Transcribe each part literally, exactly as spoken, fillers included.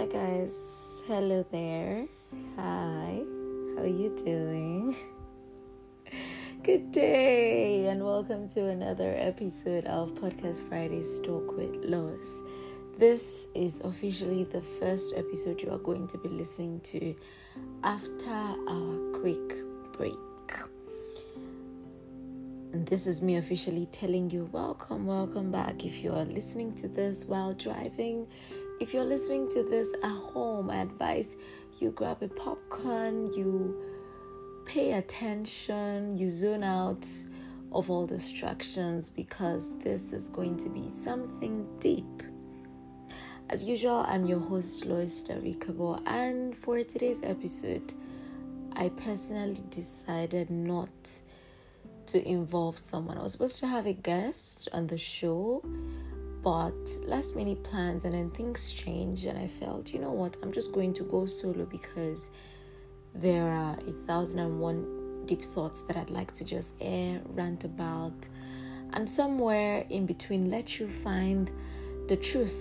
Hi guys, hello there. Hi, how are you doing? Good day and welcome to another episode of Podcast Friday's Talk with Lois. This is officially the first episode you are going to be listening to after our quick break. And this is me officially telling you welcome, welcome back. If you are listening to this while driving, if you're listening to this at home, I advise you grab a popcorn, you pay attention, you zone out of all distractions because this is going to be something deep. As usual, I'm your host, Lois Darikabo, and for today's episode, I personally decided not to involve someone. I was supposed to have a guest on the show, but last minute plans and then things changed, and I felt, you know what, I'm just going to go solo because there are a thousand and one deep thoughts that I'd like to just air, rant about, and somewhere in between let you find the truth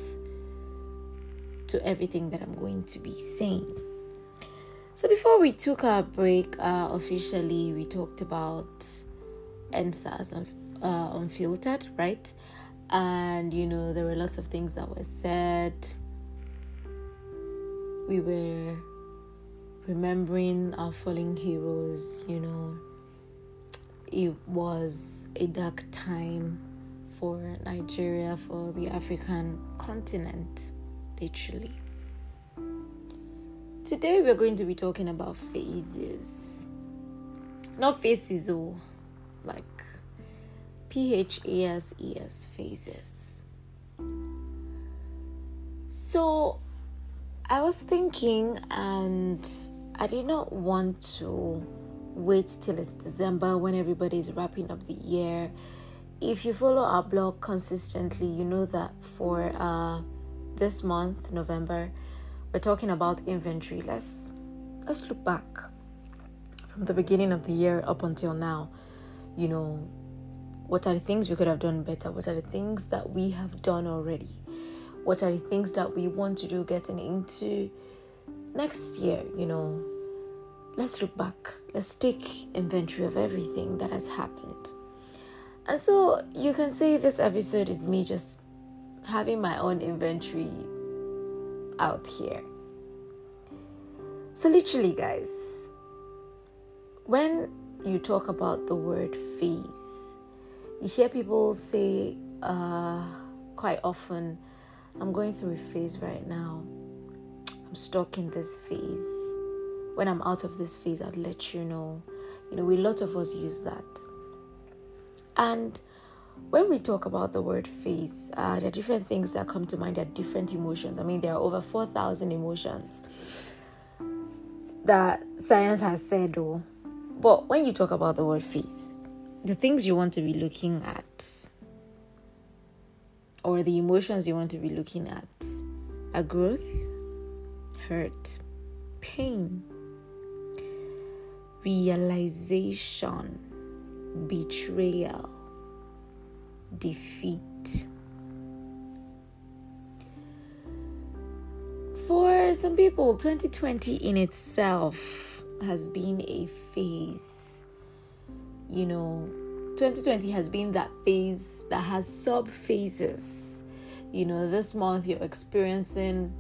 to everything that I'm going to be saying. So before we took our break, uh, officially we talked about N S A S uh, Unfiltered, right? And, you know, there were lots of things that were said. We were remembering our fallen heroes, you know. It was a dark time for Nigeria, for the African continent, literally. Today we're going to be talking about phases. Not faces, oh. Like, P H A S E S, phases. So I was thinking, and I did not want to wait till it's December when everybody's wrapping up the year. If you follow our blog consistently, you know that for uh, this month, November, we're talking about inventory. Let's let's look back from the beginning of the year up until now. You know, what are the things we could have done better? What are the things that we have done already? What are the things that we want to do getting into next year? You know, let's look back. Let's take inventory of everything that has happened. And so you can say this episode is me just having my own inventory out here. So literally, guys, when you talk about the word phase, you hear people say uh, quite often, I'm going through a phase right now. I'm stuck in this phase. When I'm out of this phase, I'll let you know. You know, we a lot of us use that. And when we talk about the word phase, uh, there are different things that come to mind. There are different emotions. I mean, there are over four thousand emotions that science has said, though. But when you talk about the word phase, the things you want to be looking at, or the emotions you want to be looking at, are growth, hurt, pain, realization, betrayal, defeat. For some people, twenty twenty in itself has been a phase. You know, twenty twenty has been that phase that has sub-phases. You know, this month you're experiencing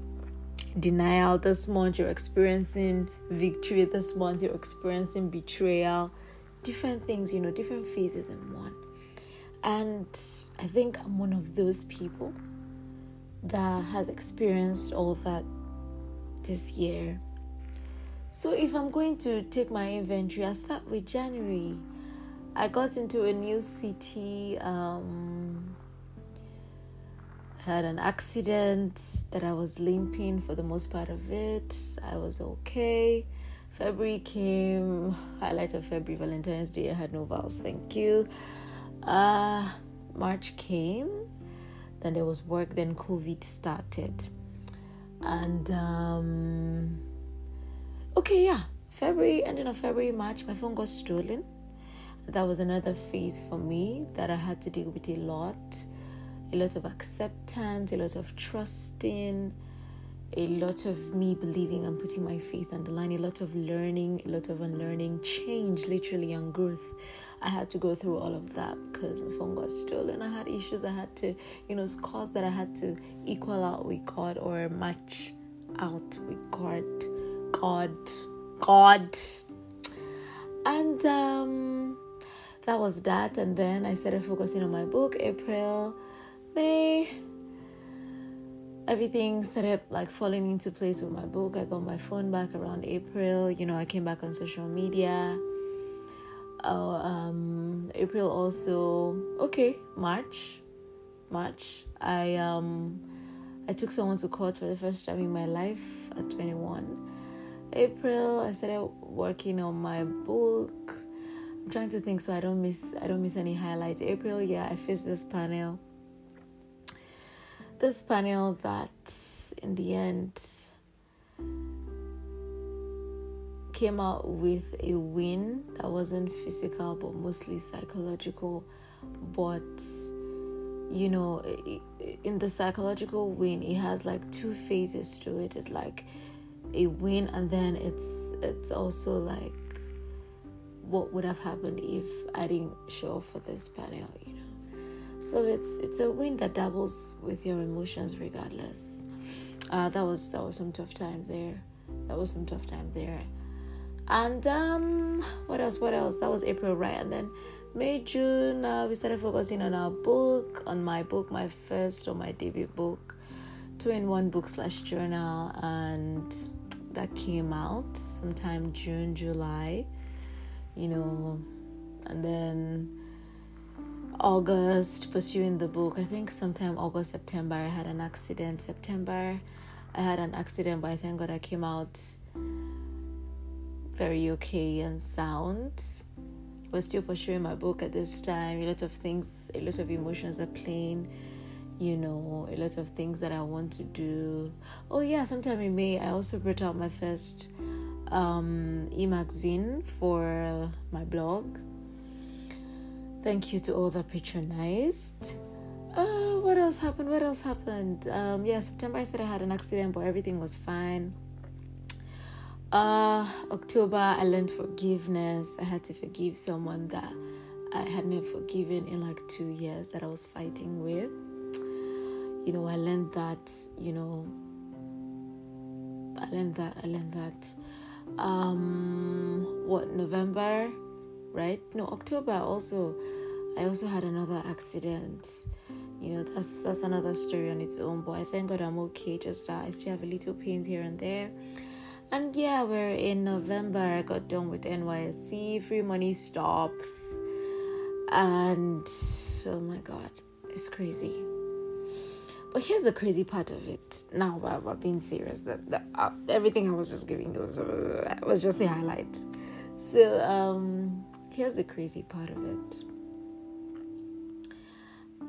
denial. This month you're experiencing victory. This month you're experiencing betrayal. Different things, you know, different phases in one. And I think I'm one of those people that has experienced all that this year. So if I'm going to take my inventory, I'll start with January. I got into a new city, um, had an accident that I was limping for the most part of it. I was okay. February came, highlight of February, Valentine's Day. I had no vows, thank you. Uh, March came, then there was work, then COVID started. And, um, okay, yeah, February, ending of February, March, my phone got stolen. That was another phase for me that I had to deal with a lot. A lot of acceptance, a lot of trusting, a lot of me believing and putting my faith on the line, a lot of learning, a lot of unlearning, change literally, and growth. I had to go through all of that because my phone got stolen. I had issues I had to, you know, scars that I had to equal out with God or match out with God. God. God. And um, that was that. And then I started focusing on my book. April, May, everything started like falling into place with my book. I got my phone back around April. You know, I came back on social media. Oh, um, April also. Okay, March, March. I um, I took someone to court for the first time in my life at twenty-one. April, I started working on my book. I'm trying to think so I don't miss I don't miss any highlights. April, yeah, I faced this panel. This panel that in the end came out with a win that wasn't physical but mostly psychological. But you know, in the psychological win, it has like two phases to it. It's like a win, and then it's it's also like what would have happened if I didn't show up for this panel, you know. So it's it's a win that doubles with your emotions regardless. Uh, that was that was some tough time there. That was some tough time there. And um, what else? What else? That was April, right? And then May, June, uh, we started focusing on our book, on my book, my first or my debut book, two-in-one book slash journal, and that came out sometime June, July, you know, and then August, pursuing the book. I think sometime August, September, I had an accident. September, I had an accident, but I thank God I came out very okay and sound. We're still pursuing my book at this time. A lot of things, a lot of emotions are playing, you know, a lot of things that I want to do. Oh yeah, sometime in May, I also brought out my first um, e-magazine for my blog. Thank you to all that patronized. Uh, what else happened? What else happened? Um, yeah, September, I said I had an accident, but everything was fine. Uh, October, I learned forgiveness. I had to forgive someone that I hadn't forgiven in like two years that I was fighting with. You know, I learned that, you know, I learned that, I learned that. Um, what, November, right? No, October also, I also had another accident. You know, that's, that's another story on its own, but I thank God I'm okay, just that I still have a little pain here and there. And yeah, we're in November. I got done with N Y S C, free money stops. And oh my God, it's crazy. But here's the crazy part of it. Now, we're being serious. The, the, uh, everything I was just giving you was, uh, was just a highlight. So um, here's the crazy part of it.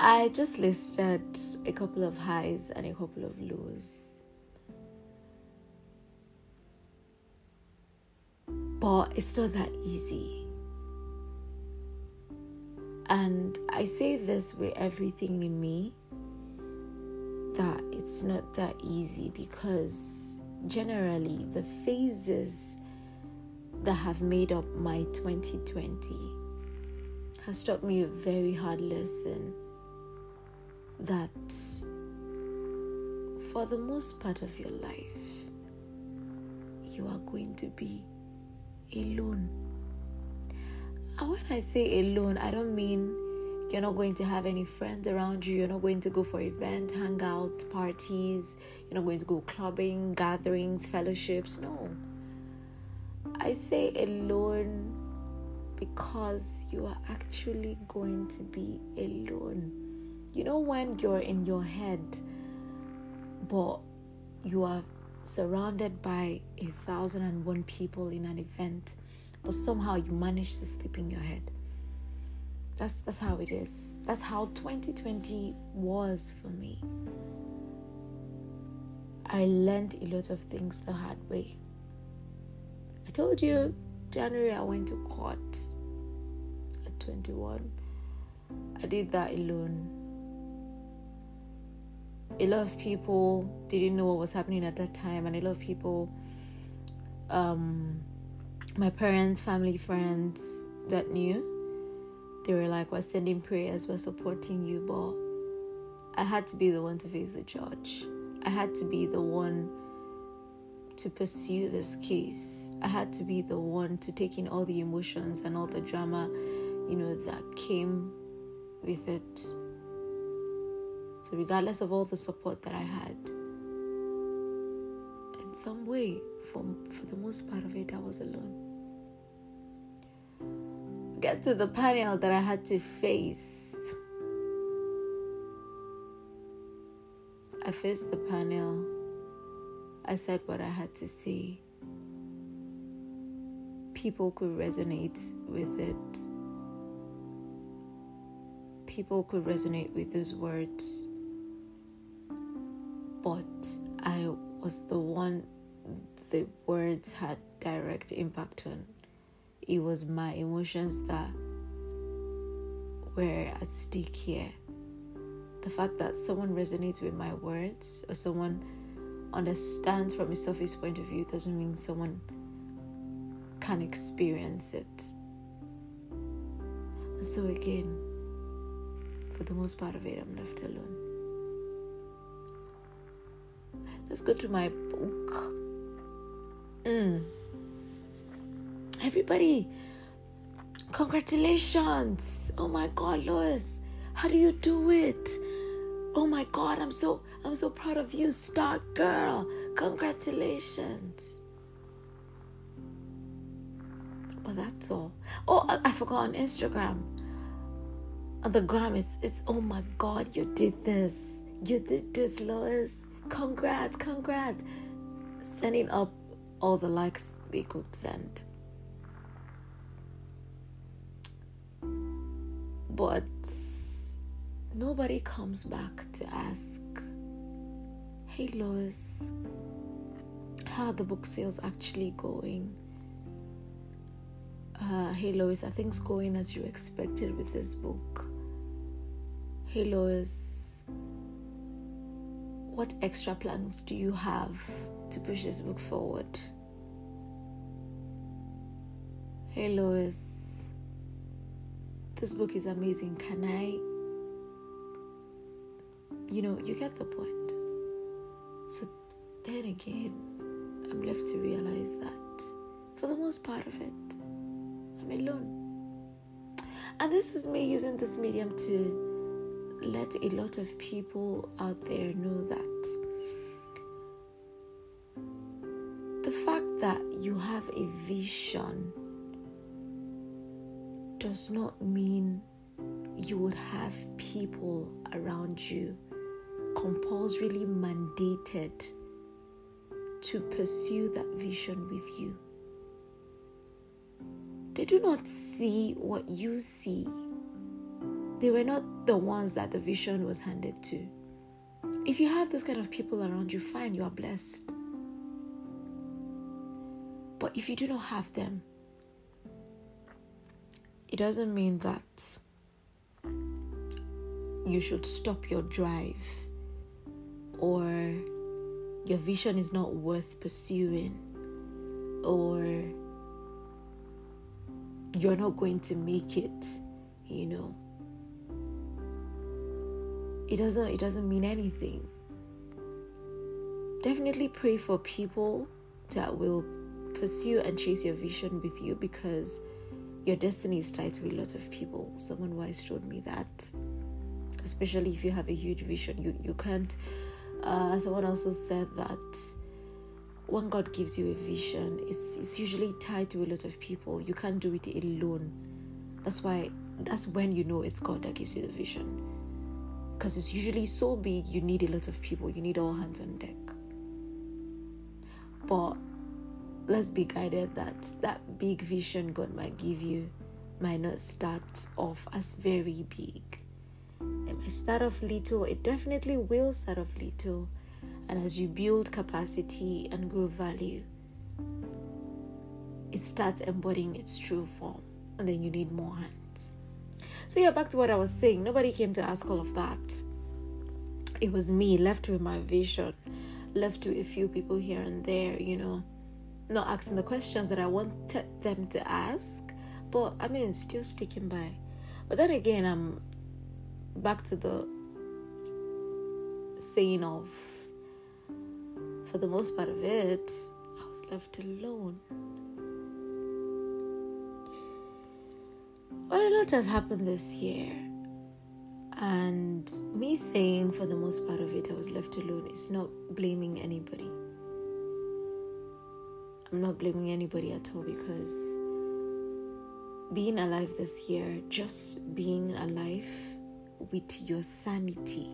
I just listed a couple of highs and a couple of lows. But it's not that easy. And I say this with everything in me, that it's not that easy, because generally the phases that have made up my twenty twenty has taught me a very hard lesson, that for the most part of your life, you are going to be alone. And when I say alone, I don't mean you're not going to have any friends around you, you're not going to go for events, hangout, parties, you're not going to go clubbing, gatherings, fellowships. No. I say alone because you are actually going to be alone. You know, when you're in your head, but you are surrounded by a thousand and one people in an event, but somehow you manage to sleep in your head. That's that's how it is. That's how twenty twenty was for me. I learned a lot of things the hard way. I told you, January I went to court at twenty-one. I did that alone. a lot of people didn't know what was happening at that time, and a lot of people, um, my parents, family, friends that knew, they were like, we're sending prayers, we're supporting you, but I had to be the one to face the judge. I had to be the one to pursue this case. I had to be the one to take in all the emotions and all the drama, you know, that came with it. So regardless of all the support that I had, in some way, for, for the most part of it, I was alone. Get to the panel that I had to face. I faced the panel. I said what I had to say. People could resonate with it. People could resonate with those words. But I was the one the words had direct impact on. It was my emotions that were at stake here. The fact that someone resonates with my words or someone understands from a surface point of view doesn't mean someone can experience it. And so again, for the most part of it, I'm left alone. Let's go to my book. Mm. Everybody, congratulations. Oh my God, Lois, how do you do it? Oh my God, I'm so I'm so proud of you, star girl. Congratulations. But that's all. Oh, I, I forgot on Instagram. On the gram, it's, it's, oh my God, you did this. You did this, Lois. Congrats, congrats. Sending up all the likes they could send. But nobody comes back to ask, hey Lois, how are the book sales actually going? Uh, hey Lois, are things going as you expected with this book? Hey Lois, what extra plans do you have to push this book forward? Hey Lois, this book is amazing. Can I? You know, you get the point. So then again, I'm left to realize that for the most part of it, I'm alone. And this is me using this medium to let a lot of people out there know that the fact that you have a vision does not mean you would have people around you compulsorily mandated to pursue that vision with you. They do not see what you see. They were not the ones that the vision was handed to. If you have those kind of people around you, fine, you are blessed. But if you do not have them, it doesn't mean that you should stop your drive or your vision is not worth pursuing or you're not going to make it, you know. It doesn't, it doesn't mean anything. Definitely pray for people that will pursue and chase your vision with you, because your destiny is tied to a lot of people. Someone wise told me that. Especially if you have a huge vision, you, you can't... Uh, someone also said that when God gives you a vision, it's, it's usually tied to a lot of people. You can't do it alone. That's why... That's when you know it's God that gives you the vision. Because it's usually so big, you need a lot of people. You need all hands on deck. But let's be guided that that big vision God might give you might not start off as very big. It might start off little. It definitely will start off little. And as you build capacity and grow value, it starts embodying its true form. And then you need more hands. So yeah, back to what I was saying. Nobody came to ask all of that. it was me left with my vision, left with a few people here and there, you know, not asking the questions that I wanted them to ask, but I mean, still sticking by. But then again, I'm back to the saying of, for the most part of it, I was left alone. Well, a lot has happened this year, and me saying for the most part of it I was left alone is not blaming anybody. I'm not blaming anybody at all, because being alive this year, just being alive with your sanity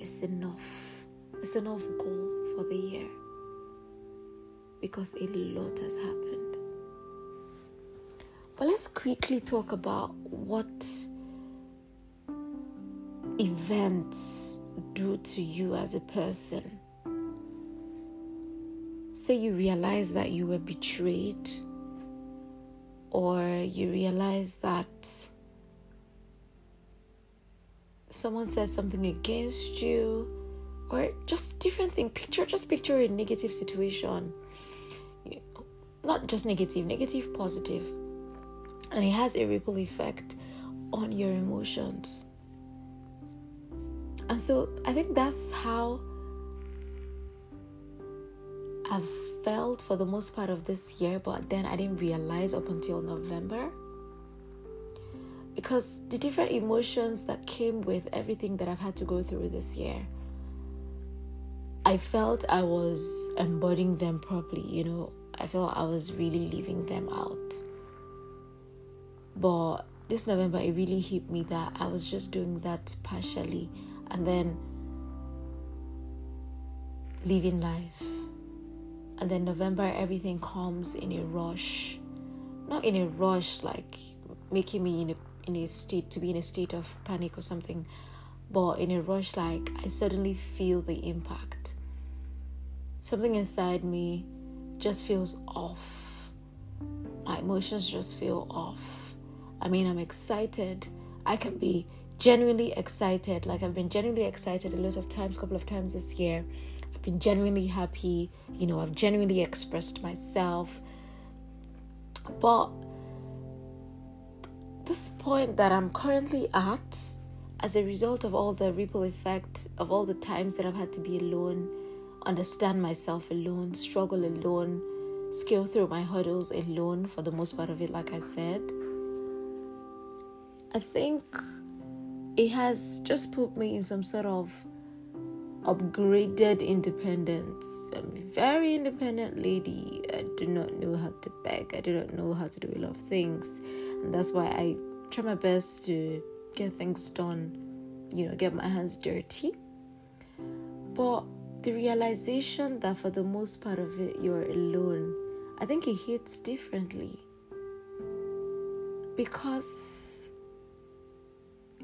is enough. It's enough goal for the year, because a lot has happened. But let's quickly talk about what events do to you as a person. Say you realize that you were betrayed, or you realize that someone said something against you, or just different thing. Picture, just picture a negative situation. Not just negative, negative, positive. And it has a ripple effect on your emotions. And so I think that's how I've felt for the most part of this year, but then I didn't realize up until November, because the different emotions that came with everything that I've had to go through this year, I felt I was embodying them properly, you know. I felt I was really leaving them out. But this November, it really hit me that I was just doing that partially and then living life. And then November, everything comes in a rush. Not in a rush, like making me in a in a state to be in a state of panic or something, but in a rush, like I suddenly feel the impact. Something inside me just feels off. My emotions just feel off. I mean, I'm excited. I can be genuinely excited. Like, I've been genuinely excited a lot of times, couple of times this year. I've been genuinely happy. You know, I've genuinely expressed myself. But this point that I'm currently at, as a result of all the ripple effect of all the times that I've had to be alone, understand myself alone, struggle alone, scale through my hurdles alone for the most part of it, like I said, I think it has just put me in some sort of upgraded independence. I'm a very independent lady. I do not know how to beg. I do not know how to do a lot of things. And that's why I try my best to get things done, you know, get my hands dirty. But the realization that for the most part of it, you're alone, I think it hits differently. Because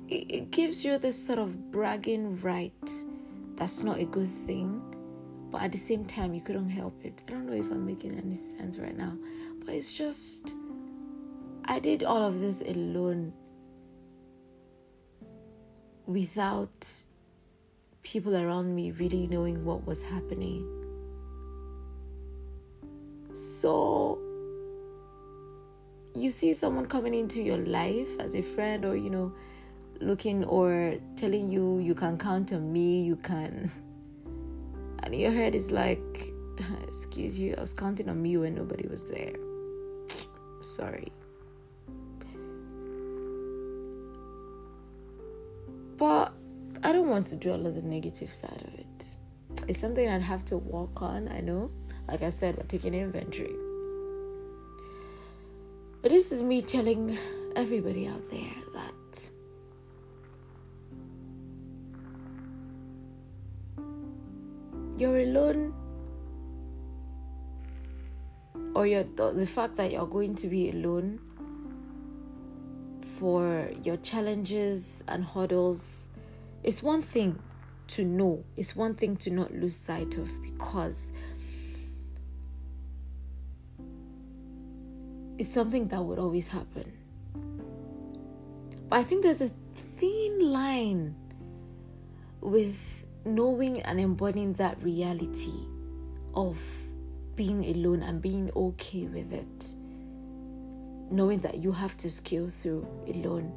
it, it gives you this sort of bragging right. That's not a good thing. But at the same time, you couldn't help it. I don't know if I'm making any sense right now. But it's just, I did all of this alone without people around me really knowing what was happening. So you see someone coming into your life as a friend, or, you know, looking or telling you, you can count on me, you can. And your head is like, excuse you, I was counting on you when nobody was there. Sorry. But I don't want to dwell on the negative side of it. It's something I'd have to work on, I know. Like I said, we're taking inventory. But this is me telling everybody out there that you're alone, or you're, the fact that you're going to be alone for your challenges and hurdles, it's one thing to know, it's one thing to not lose sight of, because it's something that would always happen. But I think there's a thin line with knowing and embodying that reality of being alone and being okay with it, knowing that you have to scale through alone,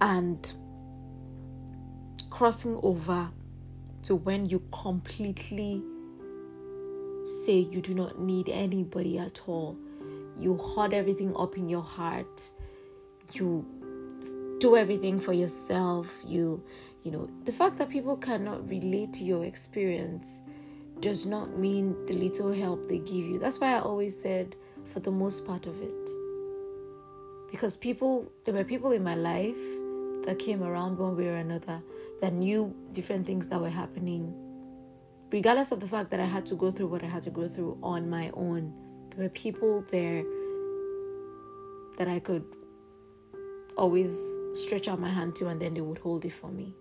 and crossing over to when you completely say you do not need anybody at all. You hoard everything up in your heart. You do everything for yourself. You, you know, the fact that people cannot relate to your experience does not mean the little help they give you. That's why I always said, for the most part of it. Because people, there were people in my life that came around one way or another that knew different things that were happening. Regardless of the fact that I had to go through what I had to go through on my own, there were people there that I could always stretch out my hand to, and then they would hold it for me.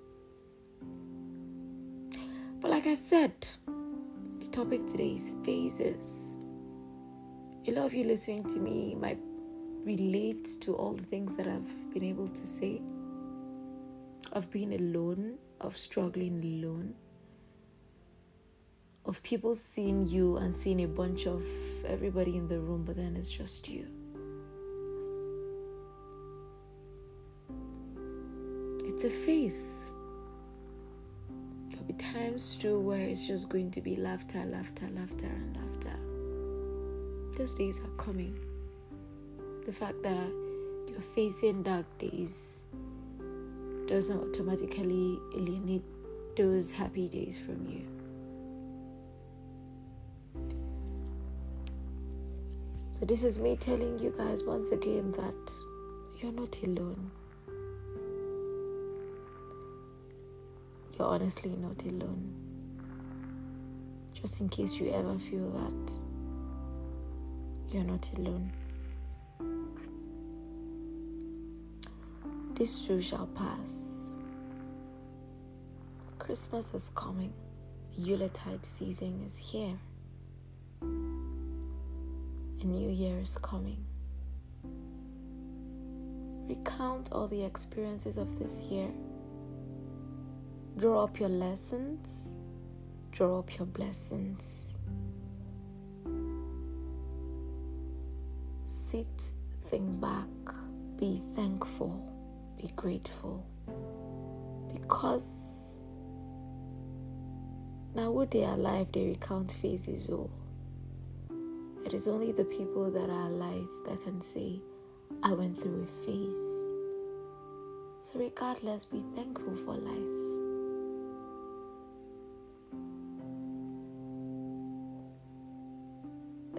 But like I said, the topic today is phases. A lot of you listening to me might relate to all the things that I've been able to say, of being alone, of struggling alone, of people seeing you and seeing a bunch of everybody in the room, but then it's just you. It's a phase. There'll be times too where it's just going to be laughter, laughter, laughter, and laughter. Those days are coming. The fact that you're facing dark days doesn't automatically alienate those happy days from you. So this is me telling you guys once again that you're not alone. You're honestly not alone. Just in case you ever feel that, you're not alone. This too shall pass. Christmas is coming. Yuletide season is here. A new year is coming. Recount all the experiences of this year. Draw up your lessons. Draw up your blessings. Sit, think back, be thankful, be grateful. Because now when they are alive, they recount phases. Oh, it is only the people that are alive that can say, I went through a phase. So regardless, be thankful for life.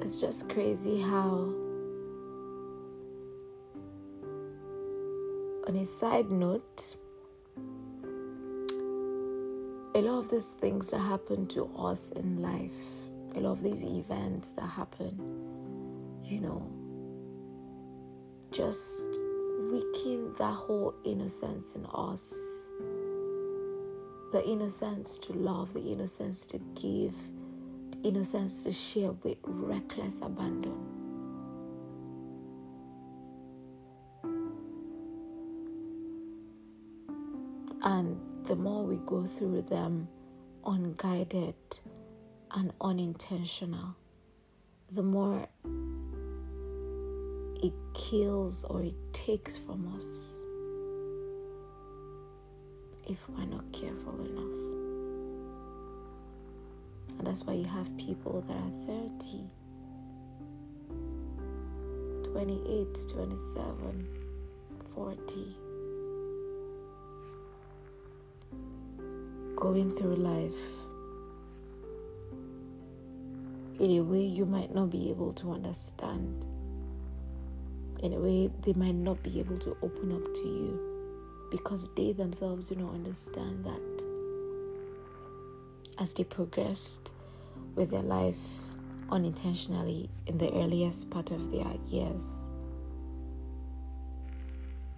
It's just crazy how, on a side note, a lot of these things that happen to us in life, a lot of these events that happen, you know, just weaken that whole innocence in us. The innocence to love, the innocence to give, the innocence to share with reckless abandon. And the more we go through them unguided and unintentional, the more it kills or it takes from us if we're not careful enough. And that's why you have people that are thirty, twenty-eight, twenty-seven, forty, going through life in a way you might not be able to understand, in a way they might not be able to open up to you, because they themselves do not understand that as they progressed with their life unintentionally in the earliest part of their years,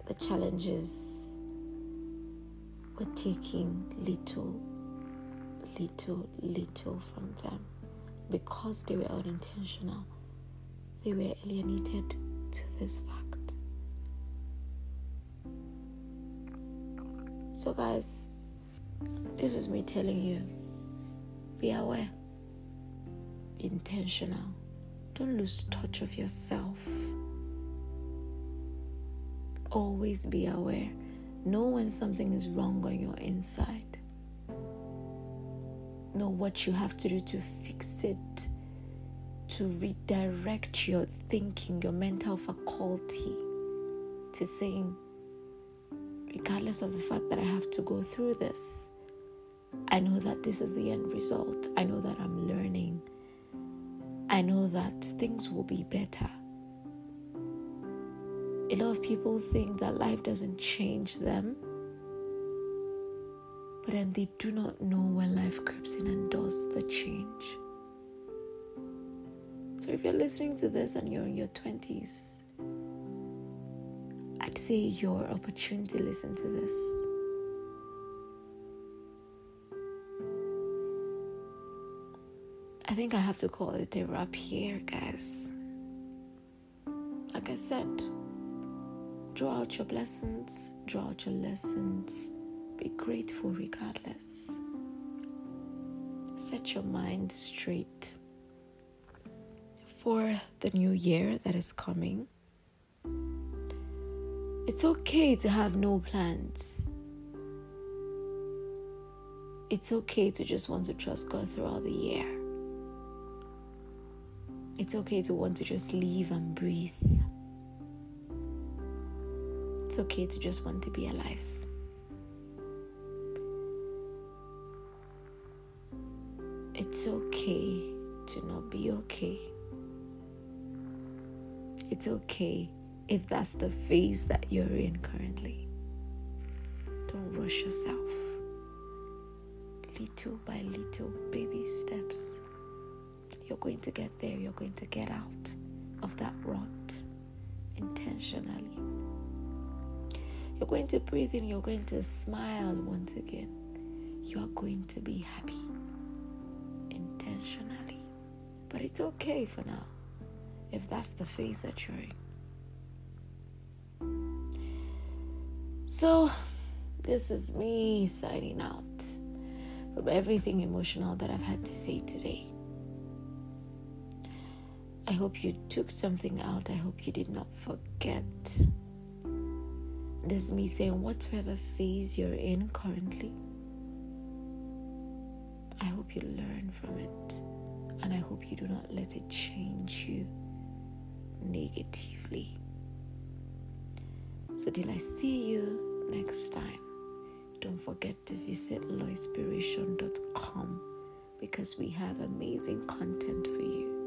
the challenges were taking little, little, little from them. Because they were unintentional, they were alienated to this fact. So guys, This is me telling you, be aware, be intentional, don't lose touch of yourself. Always be aware. Know when something is wrong on your inside. Know what you have to do to fix it, to redirect your thinking, your mental faculty to saying, regardless of the fact that I have to go through this, I know that this is the end result. I know that I'm learning. I know that things will be better. A lot of people think that life doesn't change them, but then they do not know when life creeps in and does the change. So if you're listening to this and you're in your twenties, I'd say your opportunity to listen to this. I think I have to call it a wrap here, guys. Like I said, draw out your blessings, draw out your lessons, be grateful regardless. Set your mind straight for the new year that is coming. It's okay to have no plans. It's okay to just want to trust God throughout the year. It's okay to want to just live and breathe. It's okay to just want to be alive. It's okay to not be okay. It's okay if that's the phase that you're in currently. Don't rush yourself. Little by little, baby steps. You're going to get there. You're going to get out of that rut intentionally. You're going to breathe in, you're going to smile once again. You are going to be happy intentionally. But it's okay for now if that's the phase that you're in. So, this is me signing out from everything emotional that I've had to say today. I hope you took something out. I hope you did not forget. This is me saying, whatever phase you're in currently, I hope you learn from it. And I hope you do not let it change you negatively. So till I see you next time, don't forget to visit loispiration dot com because we have amazing content for you.